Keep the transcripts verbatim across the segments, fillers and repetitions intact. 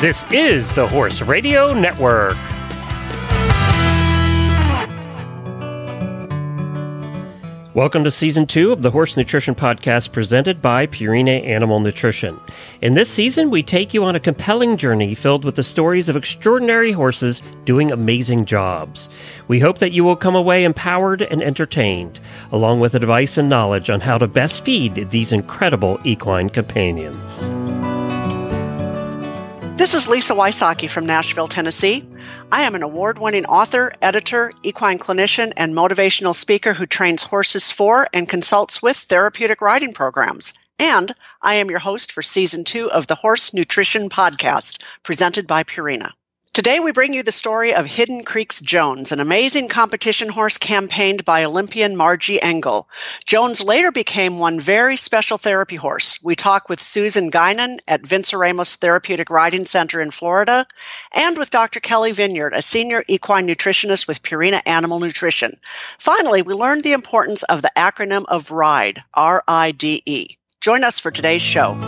This is the Horse Radio Network. Welcome to Season two of the Horse Nutrition Podcast presented by Purina Animal Nutrition. In this season, we take you on a compelling journey filled with the stories of extraordinary horses doing amazing jobs. We hope that you will come away empowered and entertained, along with advice and knowledge on how to best feed these incredible equine companions. This is Lisa Wysocki from Nashville, Tennessee. I am an award-winning author, editor, equine clinician, and motivational speaker who trains horses for and consults with therapeutic riding programs. And I am your host for Season two of the Horse Nutrition Podcast, presented by Purina. Today we bring you the story of Hidden Creeks Jones, an amazing competition horse campaigned by Olympian Margie Engel. Jones later became one very special therapy horse. We talk with Susan Guinan at Vinceremos Therapeutic Riding Center in Florida and with Doctor Kelly Vineyard, a senior equine nutritionist with Purina Animal Nutrition. Finally, we learned the importance of the acronym of RIDE, R I D E. Join us for today's show.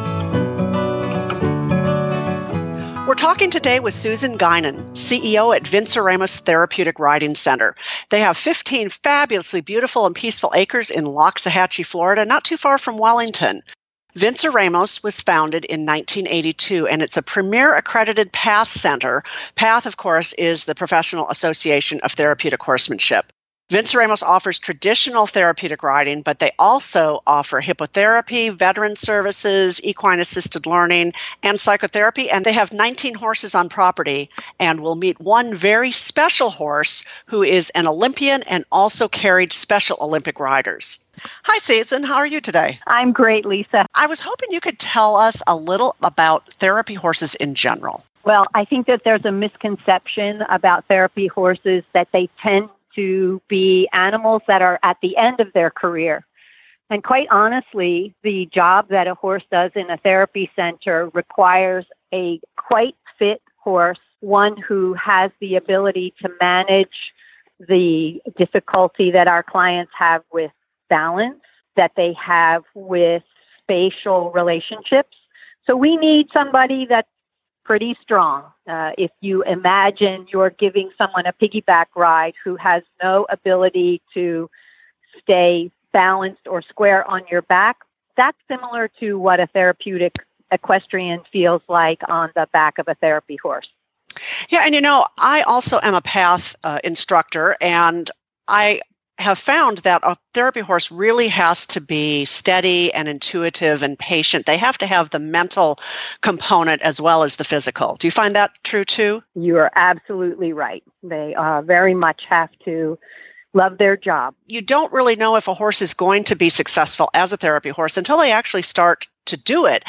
We're talking today with Susan Guinan, C E O at Vinceremos Therapeutic Riding Center. They have fifteen fabulously beautiful and peaceful acres in Loxahatchee, Florida, not too far from Wellington. Vinceremos was founded in nineteen eighty-two, and it's a premier accredited PATH center. PATH, of course, is the Professional Association of Therapeutic Horsemanship. Vinceremos offers traditional therapeutic riding, but they also offer hippotherapy, veteran services, equine-assisted learning, and psychotherapy. And they have nineteen horses on property, and we'll meet one very special horse who is an Olympian and also carried special Olympic riders. Hi, Susan. How are you today? I'm great, Lisa. I was hoping you could tell us a little about therapy horses in general. Well, I think that there's a misconception about therapy horses that they tend to be animals that are at the end of their career. And quite honestly, the job that a horse does in a therapy center requires a quite fit horse, one who has the ability to manage the difficulty that our clients have with balance, that they have with spatial relationships. So we need somebody that's pretty strong. Uh, if you imagine you're giving someone a piggyback ride who has no ability to stay balanced or square on your back, that's similar to what a therapeutic equestrian feels like on the back of a therapy horse. Yeah, and you know, I also am a PATH uh, instructor, and I have found that a therapy horse really has to be steady and intuitive and patient. They have to have the mental component as well as the physical. Do you find that true too? You are absolutely right. They uh, very much have to love their job. You don't really know if a horse is going to be successful as a therapy horse until they actually start to do it.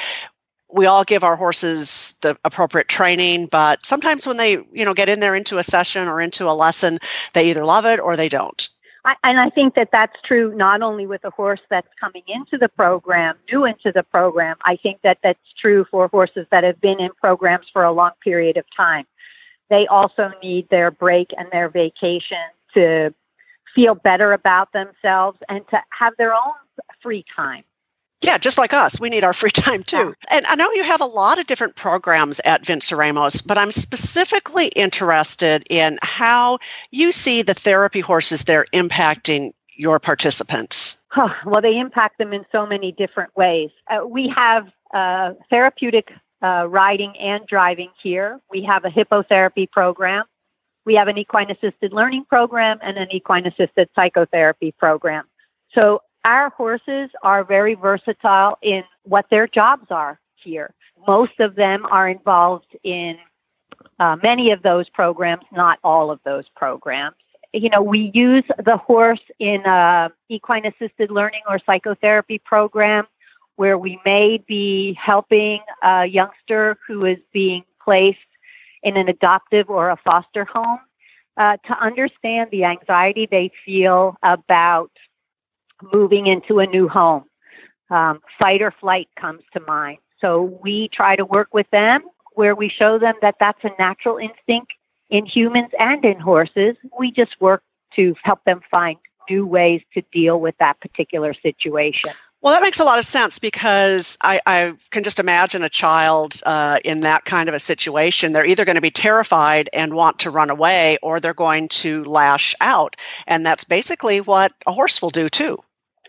We all give our horses the appropriate training, but sometimes when they, you know, get in there into a session or into a lesson, they either love it or they don't. I, and I think that that's true not only with a horse that's coming into the program, new into the program. I think that that's true for horses that have been in programs for a long period of time. They also need their break and their vacation to feel better about themselves and to have their own free time. Yeah, just like us, we need our free time too. Yeah. And I know you have a lot of different programs at Vinceremos, but I'm specifically interested in how you see the therapy horses there impacting your participants. Oh, well, they impact them in so many different ways. Uh, we have uh, therapeutic uh, riding and driving here. We have a hippotherapy program. We have an equine-assisted learning program and an equine-assisted psychotherapy program. So our horses are very versatile in what their jobs are here. Most of them are involved in uh, many of those programs, not all of those programs. You know, we use the horse in a equine-assisted learning or psychotherapy program where we may be helping a youngster who is being placed in an adoptive or a foster home uh, to understand the anxiety they feel about moving into a new home. Um, fight or flight comes to mind. So we try to work with them where we show them that that's a natural instinct in humans and in horses. We just work to help them find new ways to deal with that particular situation. Well, that makes a lot of sense, because I, I can just imagine a child uh, in that kind of a situation. They're either going to be terrified and want to run away, or they're going to lash out. And that's basically what a horse will do too.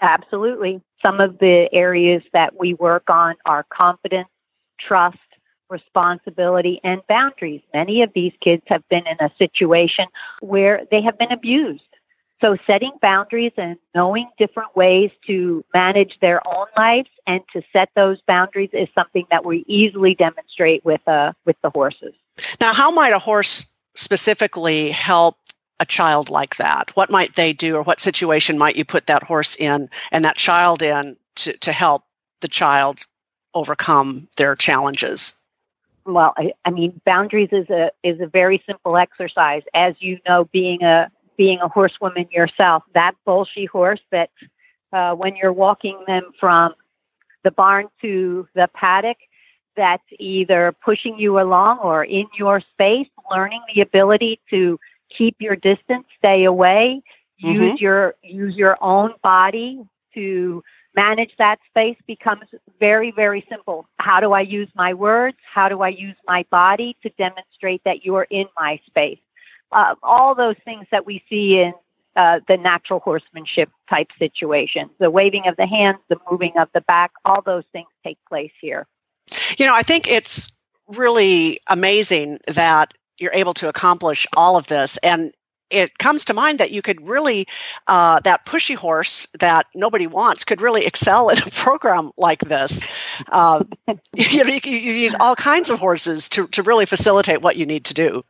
Absolutely. Some of the areas that we work on are confidence, trust, responsibility, and boundaries. Many of these kids have been in a situation where they have been abused. So setting boundaries and knowing different ways to manage their own lives and to set those boundaries is something that we easily demonstrate with uh, with the horses. Now, how might a horse specifically help a child like that? What might they do, or what situation might you put that horse in and that child in to, to help the child overcome their challenges? Well, I, I mean, boundaries is a is a very simple exercise. As you know, being a being a horsewoman yourself, that bolshy horse that uh, when you're walking them from the barn to the paddock, that's either pushing you along or in your space, learning the ability to keep your distance, stay away, mm-hmm. use your use your own body to manage that space becomes very, very simple. How do I use my words? How do I use my body to demonstrate that you're in my space? Uh, all those things that we see in uh, the natural horsemanship type situations, the waving of the hands, the moving of the back, all those things take place here. You know, I think it's really amazing that you're able to accomplish all of this. And it comes to mind that you could really, uh, that pushy horse that nobody wants could really excel in a program like this. Uh, you know, you, you use all kinds of horses to, to really facilitate what you need to do.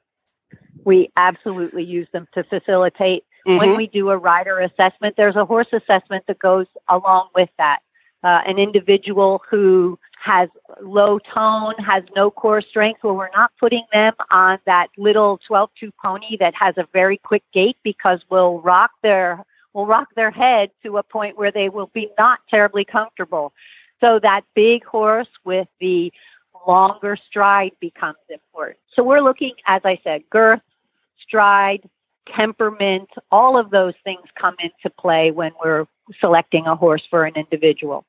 We absolutely use them to facilitate. Mm-hmm. When we do a rider assessment, there's a horse assessment that goes along with that. Uh, an individual who has low tone, has no core strength, well, we're not putting them on that little twelve two pony that has a very quick gait, because we'll rock their we'll rock their head to a point where they will be not terribly comfortable. So that big horse with the longer stride becomes important. So we're looking, as I said, girth, stride, temperament, all of those things come into play when we're selecting a horse for an individual.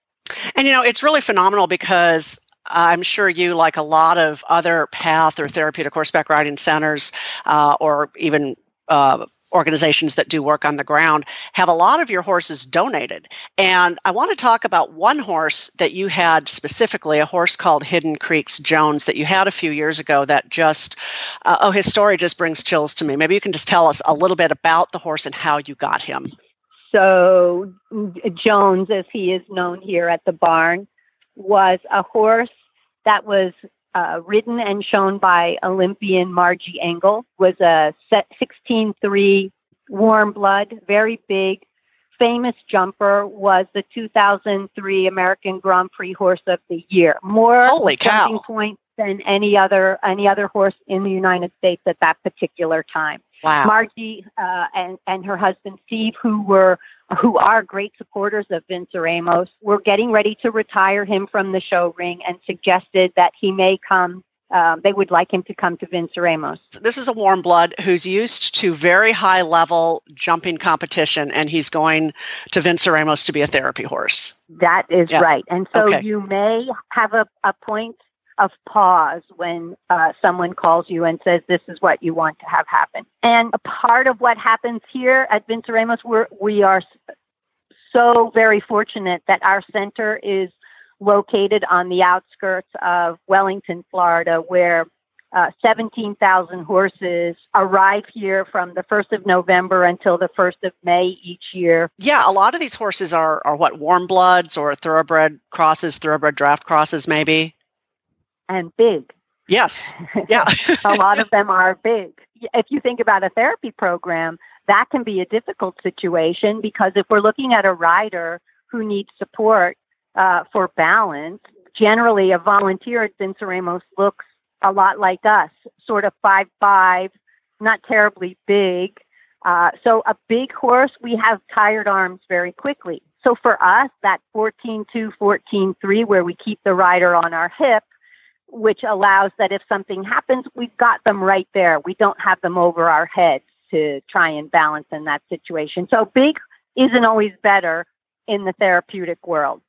And, you know, it's really phenomenal, because I'm sure you, like a lot of other PATH or therapeutic horseback riding centers uh, or even uh, organizations that do work on the ground, have a lot of your horses donated. And I want to talk about one horse that you had specifically, a horse called Hidden Creeks Jones that you had a few years ago that just, uh, oh, his story just brings chills to me. Maybe you can just tell us a little bit about the horse and how you got him. So Jones, as he is known here at the barn, was a horse that was uh, ridden and shown by Olympian Margie Engel, was a sixteen three warm blood, very big, famous jumper, was the two thousand three American Grand Prix Horse of the Year. More Holy cow. points than any other, any other horse in the United States at that particular time. Wow. Margie uh, and, and her husband, Steve, who were who are great supporters of Vinceremos, were getting ready to retire him from the show ring and suggested that he may come. Um, they would like him to come to Vinceremos. This is a warm blood who's used to very high level jumping competition, and he's going to Vinceremos to be a therapy horse. That is yeah. right. And so okay. you may have a, a point of pause when uh, someone calls you and says, this is what you want to have happen. And a part of what happens here at Vinceremos, we're, we are so very fortunate that our center is located on the outskirts of Wellington, Florida, where uh, seventeen thousand horses arrive here from the first of November until the first of May each year. Yeah, a lot of these horses are, are what, warm bloods or thoroughbred crosses, thoroughbred draft crosses maybe? And big. Yes. Yeah. A lot of them are big. If you think about a therapy program, that can be a difficult situation, because if we're looking at a rider who needs support uh, for balance, generally a volunteer at Vinceremos looks a lot like us, sort of five five, not terribly big. Uh, so a big horse, we have tired arms very quickly. So for us, that fourteen two, fourteen three, where we keep the rider on our hip, which allows that if something happens, we've got them right there. We don't have them over our heads to try and balance in that situation. So big isn't always better in the therapeutic world.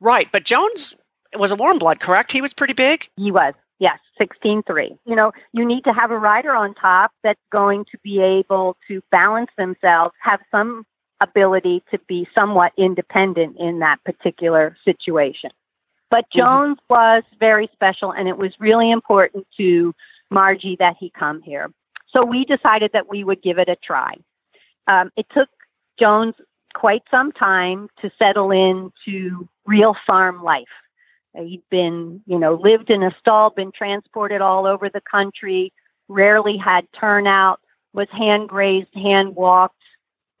Right. But Jones was a warm blood, correct? He was pretty big? He was. Yes, sixteen three. You know, you need to have a rider on top that's going to be able to balance themselves, have some ability to be somewhat independent in that particular situation. But Jones mm-hmm. was very special, and it was really important to Margie that he come here. So we decided that we would give it a try. Um, it took Jones quite some time to settle into real farm life. He'd been, you know, lived in a stall, been transported all over the country, rarely had turnout, was hand-grazed, hand-walked,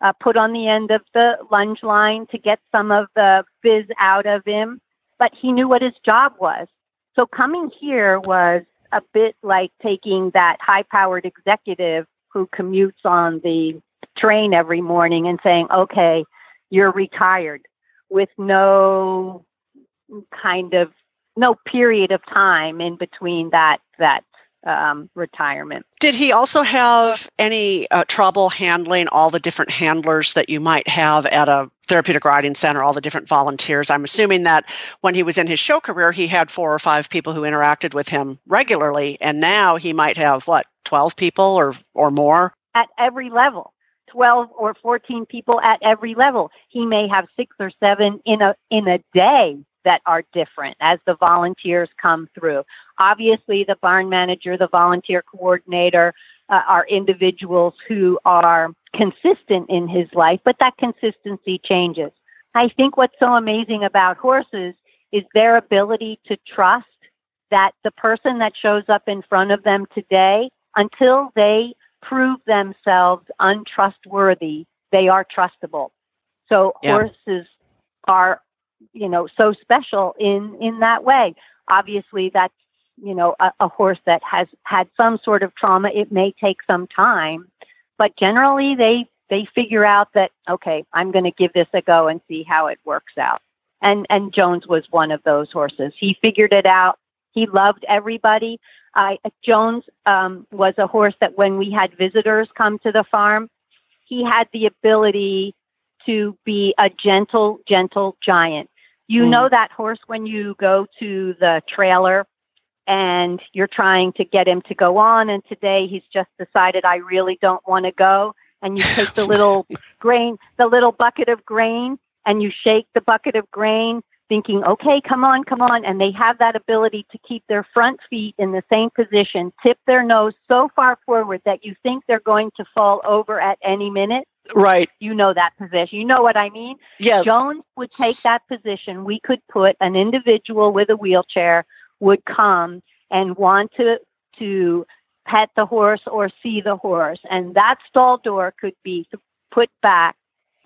uh, put on the end of the lunge line to get some of the fizz out of him. But he knew what his job was. So coming here was a bit like taking that high-powered executive who commutes on the train every morning and saying, okay, you're retired, with no kind of no period of time in between that that um, retirement. Did he also have any uh, trouble handling all the different handlers that you might have at a therapeutic riding center, all the different volunteers? I'm assuming that when he was in his show career, he had four or five people who interacted with him regularly, and now he might have, what, twelve people or, or more? At every level. twelve or fourteen people at every level. He may have six or seven in a in a day that are different as the volunteers come through. Obviously, the barn manager, the volunteer coordinator uh, are individuals who are consistent in his life, but that consistency changes. I think what's so amazing about horses is their ability to trust that the person that shows up in front of them today, until they prove themselves untrustworthy, they are trustable. So yeah. Horses are, you know, so special in, in that way. Obviously, that's, you know, a, a horse that has had some sort of trauma. It may take some time, but generally they, they figure out that, okay, I'm going to give this a go and see how it works out. And, and Jones was one of those horses. He figured it out. He loved everybody. I, Jones um, was a horse that when we had visitors come to the farm, he had the ability to be a gentle, gentle giant. You mm. know that horse when you go to the trailer and you're trying to get him to go on, and today he's just decided, I really don't want to go. And you take the little grain, the little bucket of grain, and you shake the bucket of grain, thinking, okay, come on, come on. And they have that ability to keep their front feet in the same position, tip their nose so far forward that you think they're going to fall over at any minute. Right. You know that position. You know what I mean? Yes. Jones would take that position. We could put an individual with a wheelchair would come and want to, to pet the horse or see the horse. And that stall door could be put back.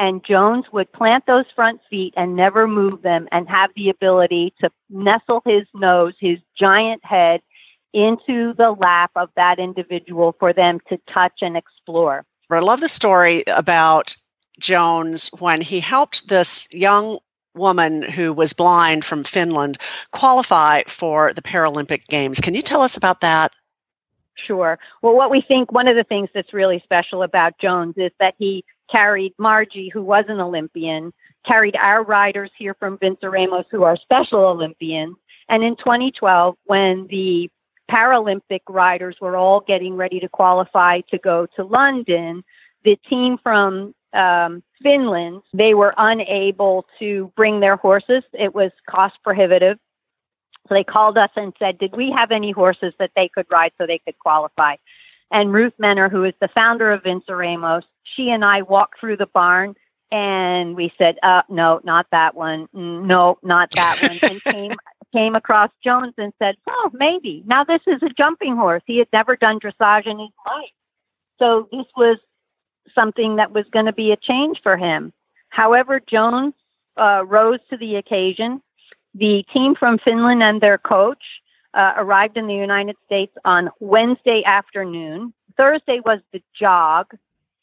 And Jones would plant those front feet and never move them, and have the ability to nestle his nose, his giant head, into the lap of that individual for them to touch and explore. I love the story about Jones when he helped this young woman who was blind from Finland qualify for the Paralympic Games. Can you tell us about that? Sure. Well, what we think, one of the things that's really special about Jones is that he carried Margie, who was an Olympian, carried our riders here from Vinceremos, who are Special Olympians. And in twenty twelve, when the Paralympic riders were all getting ready to qualify to go to London, the team from um, Finland, they were unable to bring their horses. It was cost prohibitive. So they called us and said, did we have any horses that they could ride so they could qualify? And Ruth Menner, who is the founder of Vinceremos, she and I walked through the barn and we said, uh, no, not that one. No, not that one. And came, came across Jones and said, oh, maybe. Now this is a jumping horse. He had never done dressage in his life. So this was something that was going to be a change for him. However, Jones uh, rose to the occasion. The team from Finland and their coach uh, arrived in the United States on Wednesday afternoon. Thursday was the jog.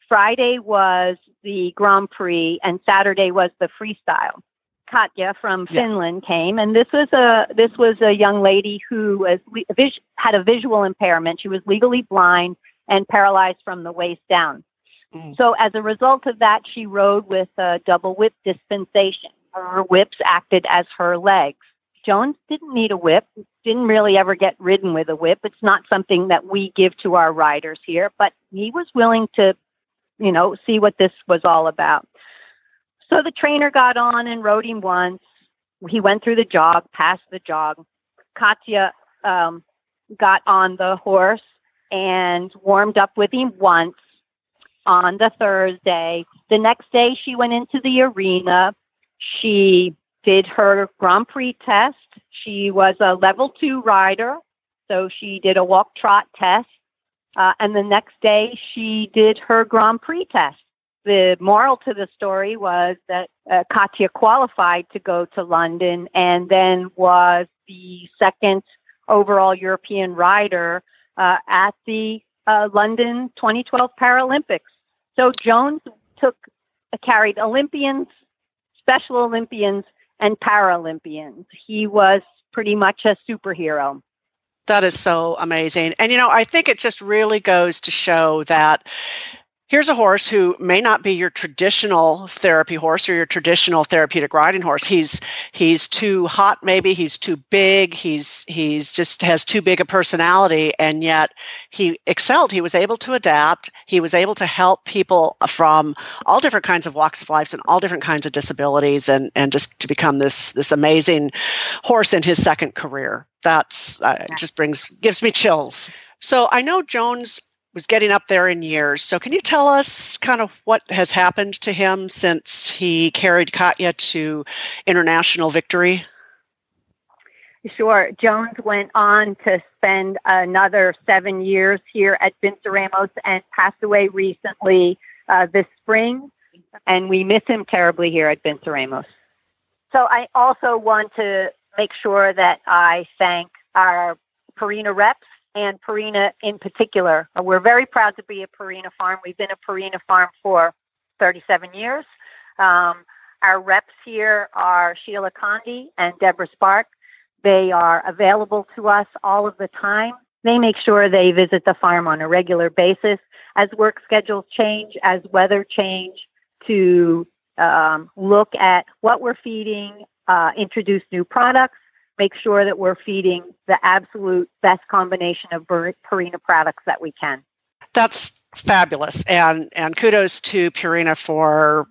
Friday was the Grand Prix, and Saturday was the freestyle. Katja from yeah. Finland came, and this was a this was a young lady who was, had a visual impairment. She was legally blind and paralyzed from the waist down. Mm. So as a result of that, she rode with a double whip dispensation. her whips acted as her legs. Jones didn't need a whip, didn't really ever get ridden with a whip. It's not something that we give to our riders here, but he was willing to, you know, see what this was all about. So the trainer got on and rode him once. He went through the jog, past the jog. Katja um, got on the horse and warmed up with him once on the Thursday. The next day, she went into the arena. She did her Grand Prix test. She was a level two rider, so she did a walk-trot test. Uh, and the next day, she did her Grand Prix test. The moral to the story was that uh, Katja qualified to go to London and then was the second overall European rider uh, at the uh, London twenty twelve Paralympics. So Jones took uh, carried Olympians, Special Olympians, and Paralympians. He was pretty much a superhero. That is so amazing. And, you know, I think it just really goes to show that here's a horse who may not be your traditional therapy horse or your traditional therapeutic riding horse. He's he's too hot, maybe he's too big, he's he's just has too big a personality, and yet he excelled. He was able to adapt. He was able to help people from all different kinds of walks of life and all different kinds of disabilities, and and just to become this this amazing horse in his second career. That's uh, just brings gives me chills. So I know Jones was getting up there in years. So can you tell us kind of what has happened to him since he carried Katja to international victory? Sure. Jones went on to spend another seven years here at Vinceremos and passed away recently uh, this spring. And we miss him terribly here at Vinceremos. So I also want to make sure that I thank our Purina reps, and Purina in particular. We're very proud to be a Purina farm. We've been a Purina farm for thirty-seven years. Um, our reps here are Sheila Condi and Deborah Spark. They are available to us all of the time. They make sure they visit the farm on a regular basis as work schedules change, as weather change, to um, look at what we're feeding, uh, introduce new products, make sure that we're feeding the absolute best combination of Purina products that we can. That's fabulous. And and kudos to Purina for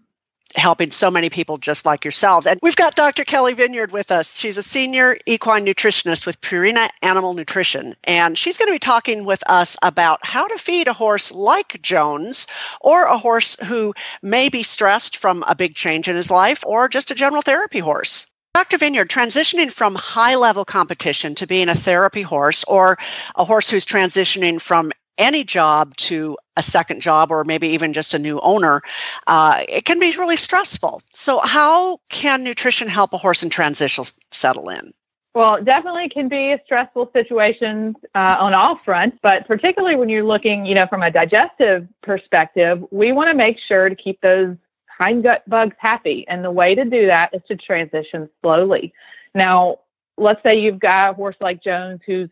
helping so many people just like yourselves. And we've got Doctor Kelly Vineyard with us. She's a senior equine nutritionist with Purina Animal Nutrition. And she's going to be talking with us about how to feed a horse like Jones, or a horse who may be stressed from a big change in his life, or just a general therapy horse. Doctor Vineyard, transitioning from high-level competition to being a therapy horse, or a horse who's transitioning from any job to a second job, or maybe even just a new owner, uh, it can be really stressful. So how can nutrition help a horse in transition settle in? Well, it definitely can be a stressful situation uh, on all fronts, but particularly when you're looking, you know, from a digestive perspective, we want to make sure to keep those hindgut bugs happy. And the way to do that is to transition slowly. Now, let's say you've got a horse like Jones who's,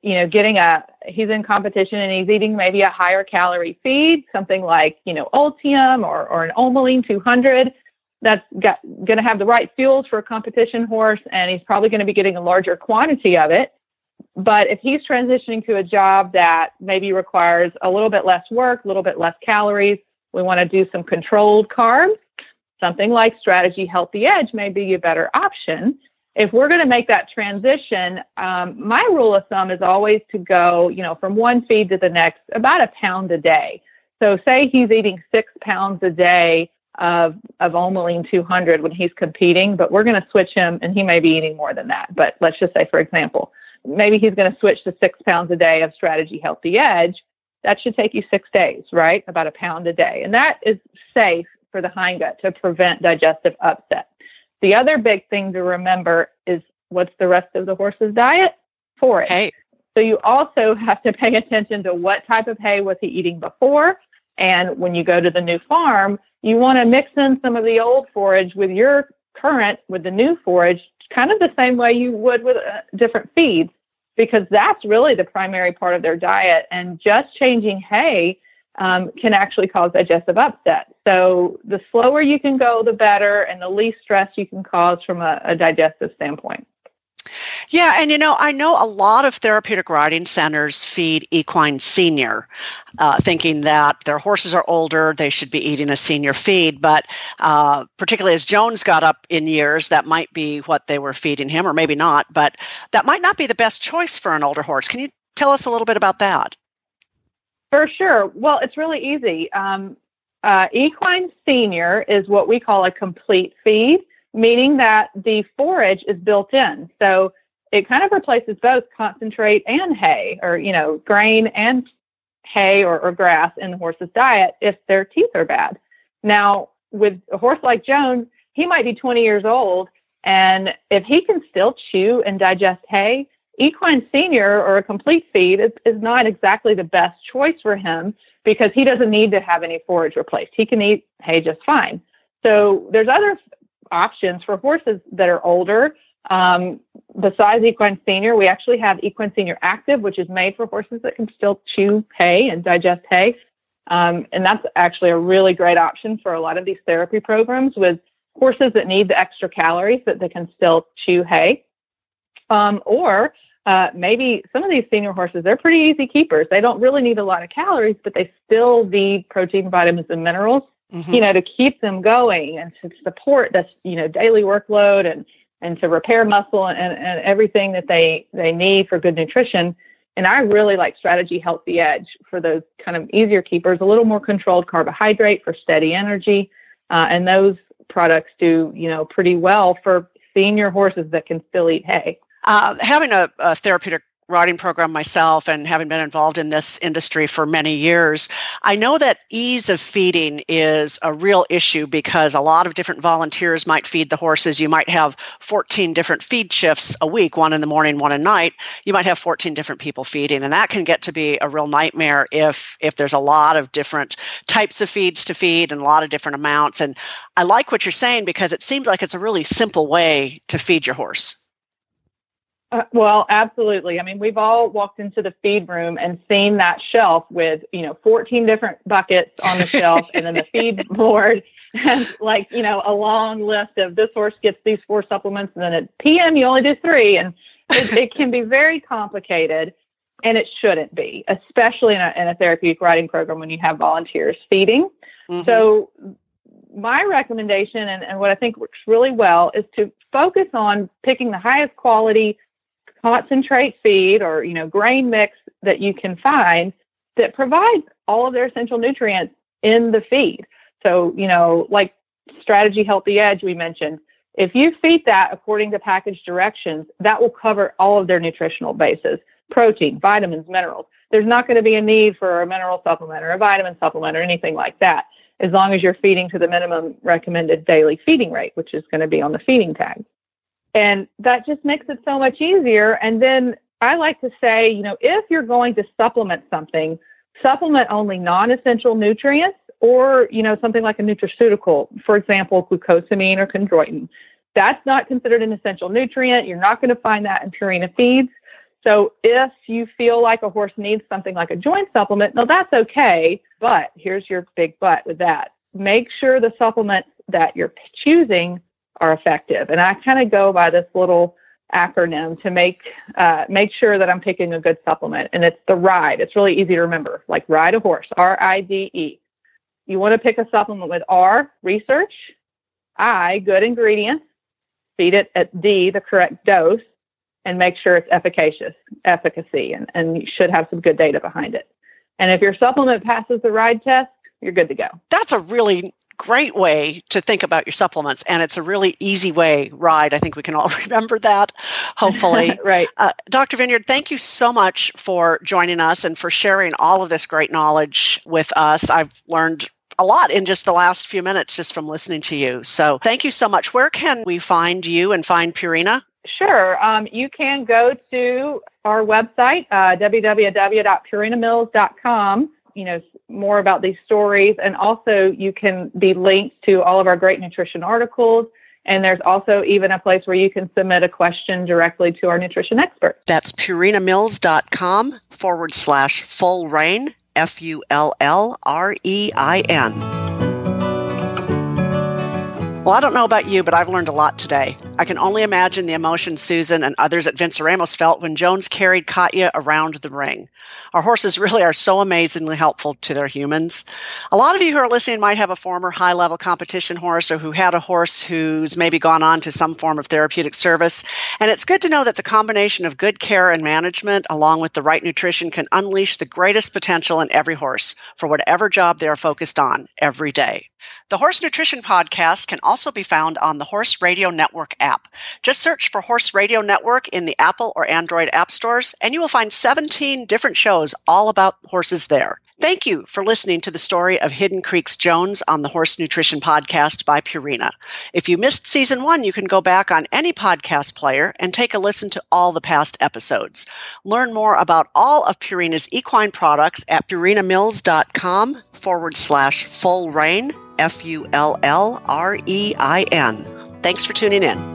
you know, getting a, he's in competition and he's eating maybe a higher calorie feed, something like, you know, Ultium or, or an Omolene two hundred. That's got going to have the right fuels for a competition horse, and he's probably going to be getting a larger quantity of it. But if he's transitioning to a job that maybe requires a little bit less work, a little bit less calories, we want to do some controlled carbs. Something like Strategy Healthy Edge may be a better option. If we're going to make that transition, um, my rule of thumb is always to go, you know, from one feed to the next, about a pound a day. So say he's eating six pounds a day of, of Omolene two hundred when he's competing, but we're going to switch him, and he may be eating more than that. But let's just say, for example, maybe he's going to switch to six pounds a day of Strategy Healthy Edge. That should take you six days, right? About a pound a day. And that is safe for the hindgut to prevent digestive upset. The other big thing to remember is what's the rest of the horse's diet? Forage. Hey. So you also have to pay attention to what type of hay was he eating before. And when you go to the new farm, you want to mix in some of the old forage with your current, with the new forage, kind of the same way you would with uh, different feeds, because that's really the primary part of their diet. And just changing hay um, can actually cause digestive upset. So the slower you can go, the better, and the least stress you can cause from a, a digestive standpoint. Yeah, and you know, I know a lot of therapeutic riding centers feed equine senior, uh, thinking that their horses are older, they should be eating a senior feed. But uh, particularly as Jones got up in years, that might be what they were feeding him, or maybe not. But that might not be the best choice for an older horse. Can you tell us a little bit about that? For sure. Well, it's really easy. Um, uh, equine senior is what we call a complete feed, meaning that the forage is built in. So it kind of replaces both concentrate and hay, or, you know, grain and hay or, or grass in the horse's diet if their teeth are bad. Now, with a horse like Jones, he might be twenty years old, and if he can still chew and digest hay, equine senior or a complete feed is, is not exactly the best choice for him because he doesn't need to have any forage replaced. He can eat hay just fine. So there's other options for horses that are older. Um, besides equine senior, we actually have Equine Senior Active, which is made for horses that can still chew hay and digest hay. Um, and that's actually a really great option for a lot of these therapy programs with horses that need the extra calories that they can still chew hay. Um, or uh, maybe some of these senior horses, they're pretty easy keepers. They don't really need a lot of calories, but they still need protein, vitamins, and minerals. Mm-hmm. You know, to keep them going and to support this, you know, daily workload and, and to repair muscle and, and everything that they, they need for good nutrition. And I really like Strategy Healthy Edge for those kind of easier keepers, a little more controlled carbohydrate for steady energy. Uh, and those products do, you know, pretty well for senior horses that can still eat hay. Uh, having a, a therapeutic riding program myself and having been involved in this industry for many years, I know that ease of feeding is a real issue because a lot of different volunteers might feed the horses. You might have fourteen different feed shifts a week, one in the morning, one at night. You might have fourteen different people feeding, and that can get to be a real nightmare if if there's a lot of different types of feeds to feed and a lot of different amounts. And I like what you're saying because it seems like it's a really simple way to feed your horse. Uh, well, absolutely. I mean, we've all walked into the feed room and seen that shelf with, you know, fourteen different buckets on the shelf and then the feed board and like, you know, a long list of this horse gets these four supplements and then at P M you only do three. And it, it can be very complicated, and it shouldn't be, especially in a, in a therapeutic riding program when you have volunteers feeding. Mm-hmm. So my recommendation and, and what I think works really well is to focus on picking the highest quality concentrate feed or, you know, grain mix that you can find that provides all of their essential nutrients in the feed. So, you know, like Strategy Healthy Edge we mentioned, if you feed that according to package directions, that will cover all of their nutritional bases, protein, vitamins, minerals. There's not going to be a need for a mineral supplement or a vitamin supplement or anything like that, as long as you're feeding to the minimum recommended daily feeding rate, which is going to be on the feeding tag. And that just makes it so much easier. And then I like to say, you know, if you're going to supplement something, supplement only non-essential nutrients or, you know, something like a nutraceutical, for example, glucosamine or chondroitin. That's not considered an essential nutrient. You're not going to find that in Purina feeds. So if you feel like a horse needs something like a joint supplement, no, that's okay. But here's your big but with that. Make sure the supplements that you're choosing are effective. And I kind of go by this little acronym to make uh, make sure that I'm picking a good supplement. And it's the RIDE. It's really easy to remember, like ride a horse, R I D E. You want to pick a supplement with R, research, I, good ingredients, feed it at D, the correct dose, and make sure it's efficacious, efficacy, and, and you should have some good data behind it. And if your supplement passes the RIDE test, you're good to go. That's a really great way to think about your supplements, and it's a really easy way, RIDE. I think we can all remember that, hopefully. Right. Uh, Doctor Vineyard, thank you so much for joining us and for sharing all of this great knowledge with us. I've learned a lot in just the last few minutes just from listening to you. So thank you so much. Where can we find you and find Purina? Sure. Um, you can go to our website, uh, w w w dot purina mills dot com. You know, more about these stories. And also you can be linked to all of our great nutrition articles. And there's also even a place where you can submit a question directly to our nutrition expert. That's purinamills.com forward slash full rein. F U L L R E I N. Well, I don't know about you, but I've learned a lot today. I can only imagine the emotion Susan and others at Vinceremos felt when Jones carried Katja around the ring. Our horses really are so amazingly helpful to their humans. A lot of you who are listening might have a former high-level competition horse or who had a horse who's maybe gone on to some form of therapeutic service. And it's good to know that the combination of good care and management, along with the right nutrition, can unleash the greatest potential in every horse for whatever job they are focused on every day. The Horse Nutrition Podcast can also be found on the Horse Radio Network app. Just search for Horse Radio Network in the Apple or Android app stores, and you will find seventeen different shows all about horses there. Thank you for listening to the story of Hidden Creeks Jones on the Horse Nutrition Podcast by Purina. If you missed season one, you can go back on any podcast player and take a listen to all the past episodes. Learn more about all of Purina's equine products at purinamills.com forward slash full rein, F U L L R E I N. Thanks for tuning in.